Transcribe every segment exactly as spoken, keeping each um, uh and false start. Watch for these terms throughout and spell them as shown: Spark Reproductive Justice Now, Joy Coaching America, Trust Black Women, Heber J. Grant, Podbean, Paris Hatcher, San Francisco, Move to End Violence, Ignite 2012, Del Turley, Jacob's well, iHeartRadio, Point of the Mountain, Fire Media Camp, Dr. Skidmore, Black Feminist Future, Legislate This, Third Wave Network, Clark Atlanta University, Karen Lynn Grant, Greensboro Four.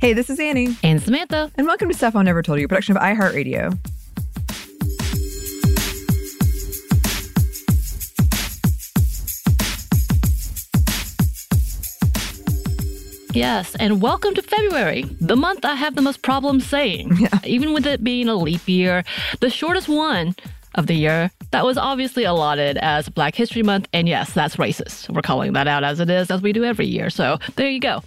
Hey, this is Annie. And Samantha. And welcome to Stuff I Never Told You, a production of iHeartRadio. Yes, and welcome to February, the month I have the most problems saying. Yeah. Even with it being a leap year, the shortest one of the year that was obviously allotted as Black History Month. And yes, that's racist. We're calling that out as it is, as we do every year. So there you go.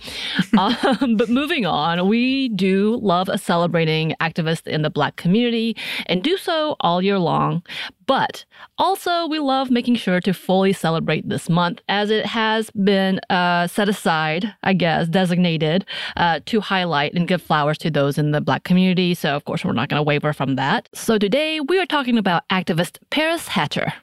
um, but moving on, we do love celebrating activists in the Black community and do so all year long. But also, we love making sure to fully celebrate this month as it has been uh, set aside, I guess, designated uh, to highlight and give flowers to those in the Black community. So, of course, we're not going to waver from that. So today, we are talking about activist Paris Hatcher.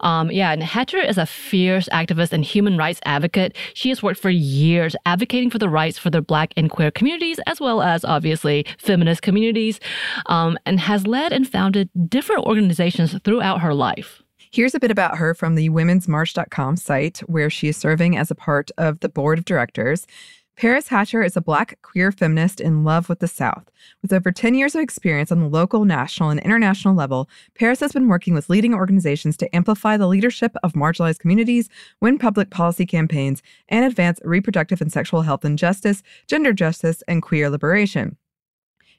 Um, yeah, and Hatcher is a fierce activist and human rights advocate. She has worked for years advocating for the rights for the Black and queer communities, as well as, obviously, feminist communities, um, and has led and founded different organizations throughout her life. Here's a bit about her from the women's march dot com site, where she is serving as a part of the board of directors. Paris Hatcher is a Black queer feminist in love with the South. With over ten years of experience on the local, national, and international level, Paris has been working with leading organizations to amplify the leadership of marginalized communities, win public policy campaigns, and advance reproductive and sexual health and justice, gender justice, and queer liberation.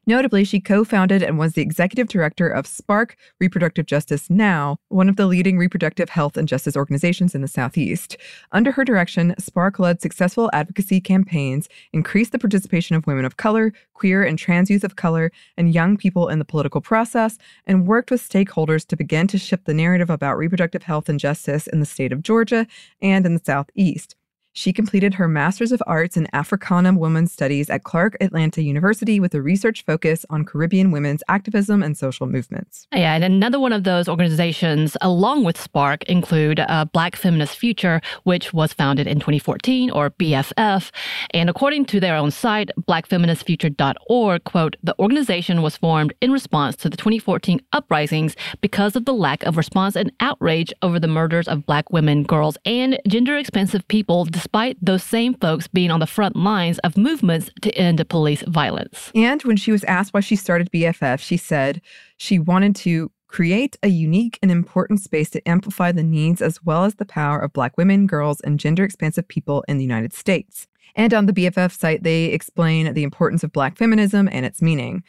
Notably, she co-founded and was the executive director of Spark Reproductive Justice Now, one of the leading reproductive health and justice organizations in the Southeast. Under her direction, Spark led successful advocacy campaigns, increased the participation of women of color, queer and trans youth of color, and young people in the political process, and worked with stakeholders to begin to shift the narrative about reproductive health and justice in the state of Georgia and in the Southeast. She completed her Master's of Arts in Africana Women's Studies at Clark Atlanta University with a research focus on Caribbean women's activism and social movements. Yeah, and another one of those organizations, along with Spark, include uh, Black Feminist Future, which was founded in twenty fourteen, or B F F. And according to their own site, black feminist future dot org, quote, the organization was formed in response to the twenty fourteen uprisings because of the lack of response and outrage over the murders of Black women, girls, and gender-expansive people, despite those same folks being on the front lines of movements to end police violence. And when she was asked why she started B F F, she said she wanted to create a unique and important space to amplify the needs as well as the power of Black women, girls, and gender-expansive people in the United States. And on the B F F site, they explain the importance of Black feminism and its meaning.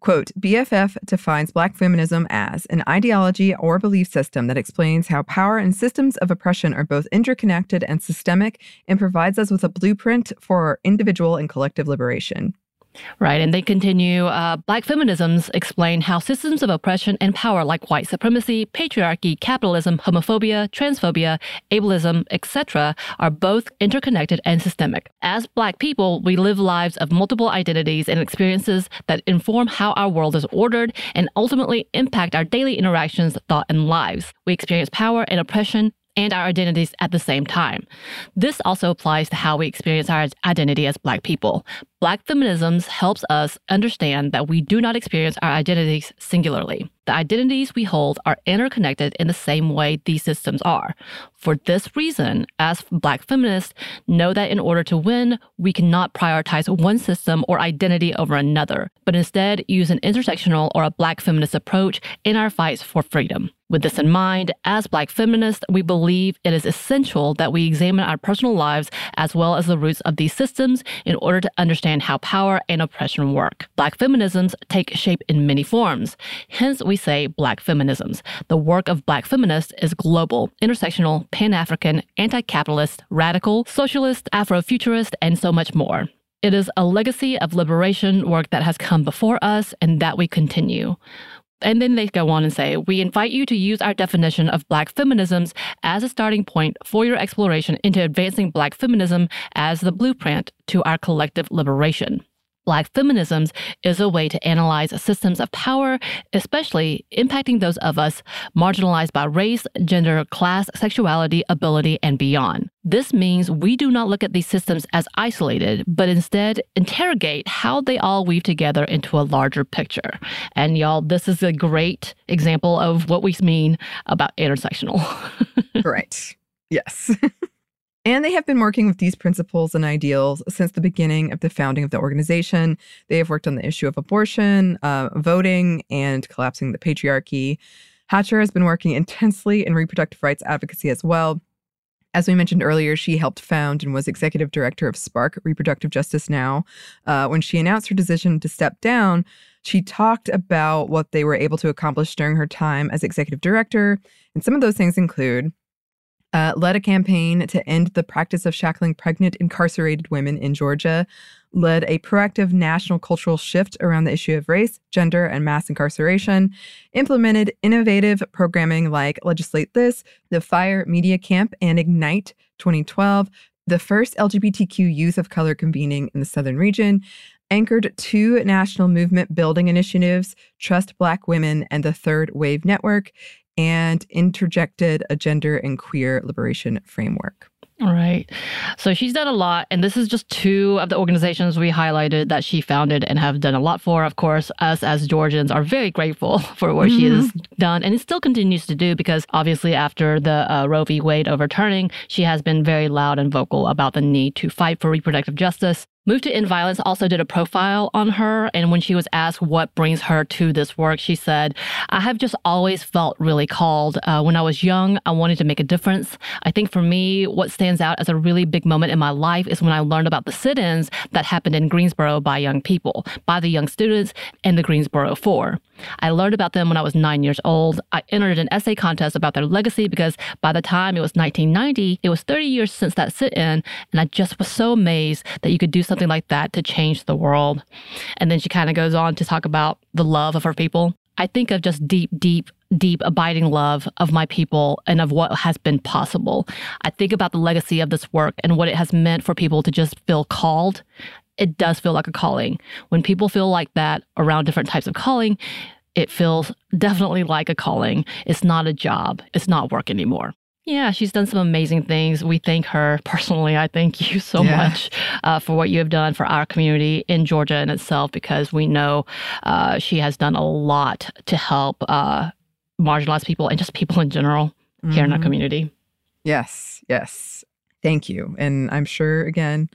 Quote, B F F defines Black feminism as an ideology or belief system that explains how power and systems of oppression are both interconnected and systemic and provides us with a blueprint for our individual and collective liberation. Right. And they continue, uh, Black feminisms explain how systems of oppression and power like white supremacy, patriarchy, capitalism, homophobia, transphobia, ableism, et cetera are both interconnected and systemic. As Black people, we live lives of multiple identities and experiences that inform how our world is ordered and ultimately impact our daily interactions, thought, and lives. We experience power and oppression and our identities at the same time. This also applies to how we experience our identity as Black people. Black feminisms helps us understand that we do not experience our identities singularly. The identities we hold are interconnected in the same way these systems are. For this reason, as Black feminists, know that in order to win, we cannot prioritize one system or identity over another, but instead use an intersectional or a Black feminist approach in our fights for freedom. With this in mind, as Black feminists, we believe it is essential that we examine our personal lives as well as the roots of these systems in order to understand how power and oppression work. Black feminisms take shape in many forms. Hence, we say Black feminisms. The work of Black feminists is global, intersectional, Pan-African, anti-capitalist, radical, socialist, Afrofuturist, and so much more. It is a legacy of liberation work that has come before us and that we continue. And then they go on and say, we invite you to use our definition of Black feminisms as a starting point for your exploration into advancing Black feminism as the blueprint to our collective liberation. Black feminisms is a way to analyze systems of power, especially impacting those of us marginalized by race, gender, class, sexuality, ability, and beyond. This means we do not look at these systems as isolated, but instead interrogate how they all weave together into a larger picture. And y'all, this is a great example of what we mean about intersectional. Right. Yes. And they have been working with these principles and ideals since the beginning of the founding of the organization. They have worked on the issue of abortion, uh, voting, and collapsing the patriarchy. Hatcher has been working intensely in reproductive rights advocacy as well. As we mentioned earlier, she helped found and was executive director of Spark Reproductive Justice Now. Uh, when she announced her decision to step down, she talked about what they were able to accomplish during her time as executive director. And some of those things include... Uh, led a campaign to end the practice of shackling pregnant, incarcerated women in Georgia, led a proactive national cultural shift around the issue of race, gender, and mass incarceration, implemented innovative programming like Legislate This, the Fire Media Camp, and Ignite twenty twelve, the first L G B T Q youth of color convening in the Southern region, anchored two national movement building initiatives, Trust Black Women and the Third Wave Network, and interjected a gender and queer liberation framework. All right. So she's done a lot. And this is just two of the organizations we highlighted that she founded and have done a lot for. Of course, us as Georgians are very grateful for what mm-hmm. she has done and still continues to do, because obviously after the uh, Roe v. Wade overturning, she has been very loud and vocal about the need to fight for reproductive justice. Move to End Violence also did a profile on her, and when she was asked what brings her to this work, she said, I have just always felt really called. Uh, when I was young, I wanted to make a difference. I think for me, what stands out as a really big moment in my life is when I learned about the sit-ins that happened in Greensboro by young people, by the young students and the Greensboro Four. I learned about them when I was nine years old. I entered an essay contest about their legacy because by the time it was nineteen ninety, it was thirty years since that sit-in, and I just was so amazed that you could do something Something like that to change the world. And then she kind of goes on to talk about the love of her people. I think of just deep, deep, deep, abiding love of my people and of what has been possible. I think about the legacy of this work and what it has meant for people to just feel called. It does feel like a calling. When people feel like that around different types of calling, it feels definitely like a calling. It's not a job. It's not work anymore. Yeah, she's done some amazing things. We thank her personally. I thank you so yeah. much uh, for what you have done for our community in Georgia in itself, because we know uh, she has done a lot to help uh, marginalized people and just people in general mm-hmm. here in our community. Yes, yes. Thank you. And I'm sure, again,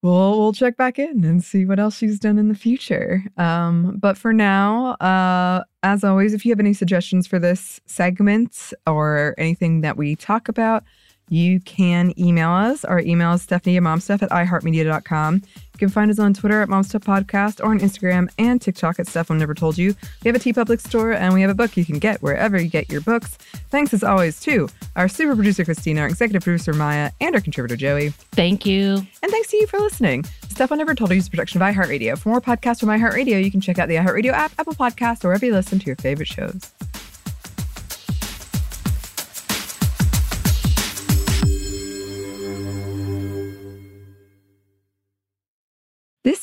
we'll, we'll check back in and see what else she's done in the future. Um, but for now, uh, as always, if you have any suggestions for this segment or anything that we talk about, you can email us. Our email is Stephanie at momstuff at iHeartMedia dot com. You can find us on Twitter at momstuffpodcast or on Instagram and TikTok at Stuff I've Never Told You. We have a TeePublic store and we have a book you can get wherever you get your books. Thanks as always to our super producer Christina, our executive producer Maya, and our contributor Joey. Thank you. And thanks to you for listening. Stefan Never Told You is a production of iHeartRadio. For more podcasts from iHeartRadio, you can check out the iHeartRadio app, Apple Podcasts, or wherever you listen to your favorite shows. This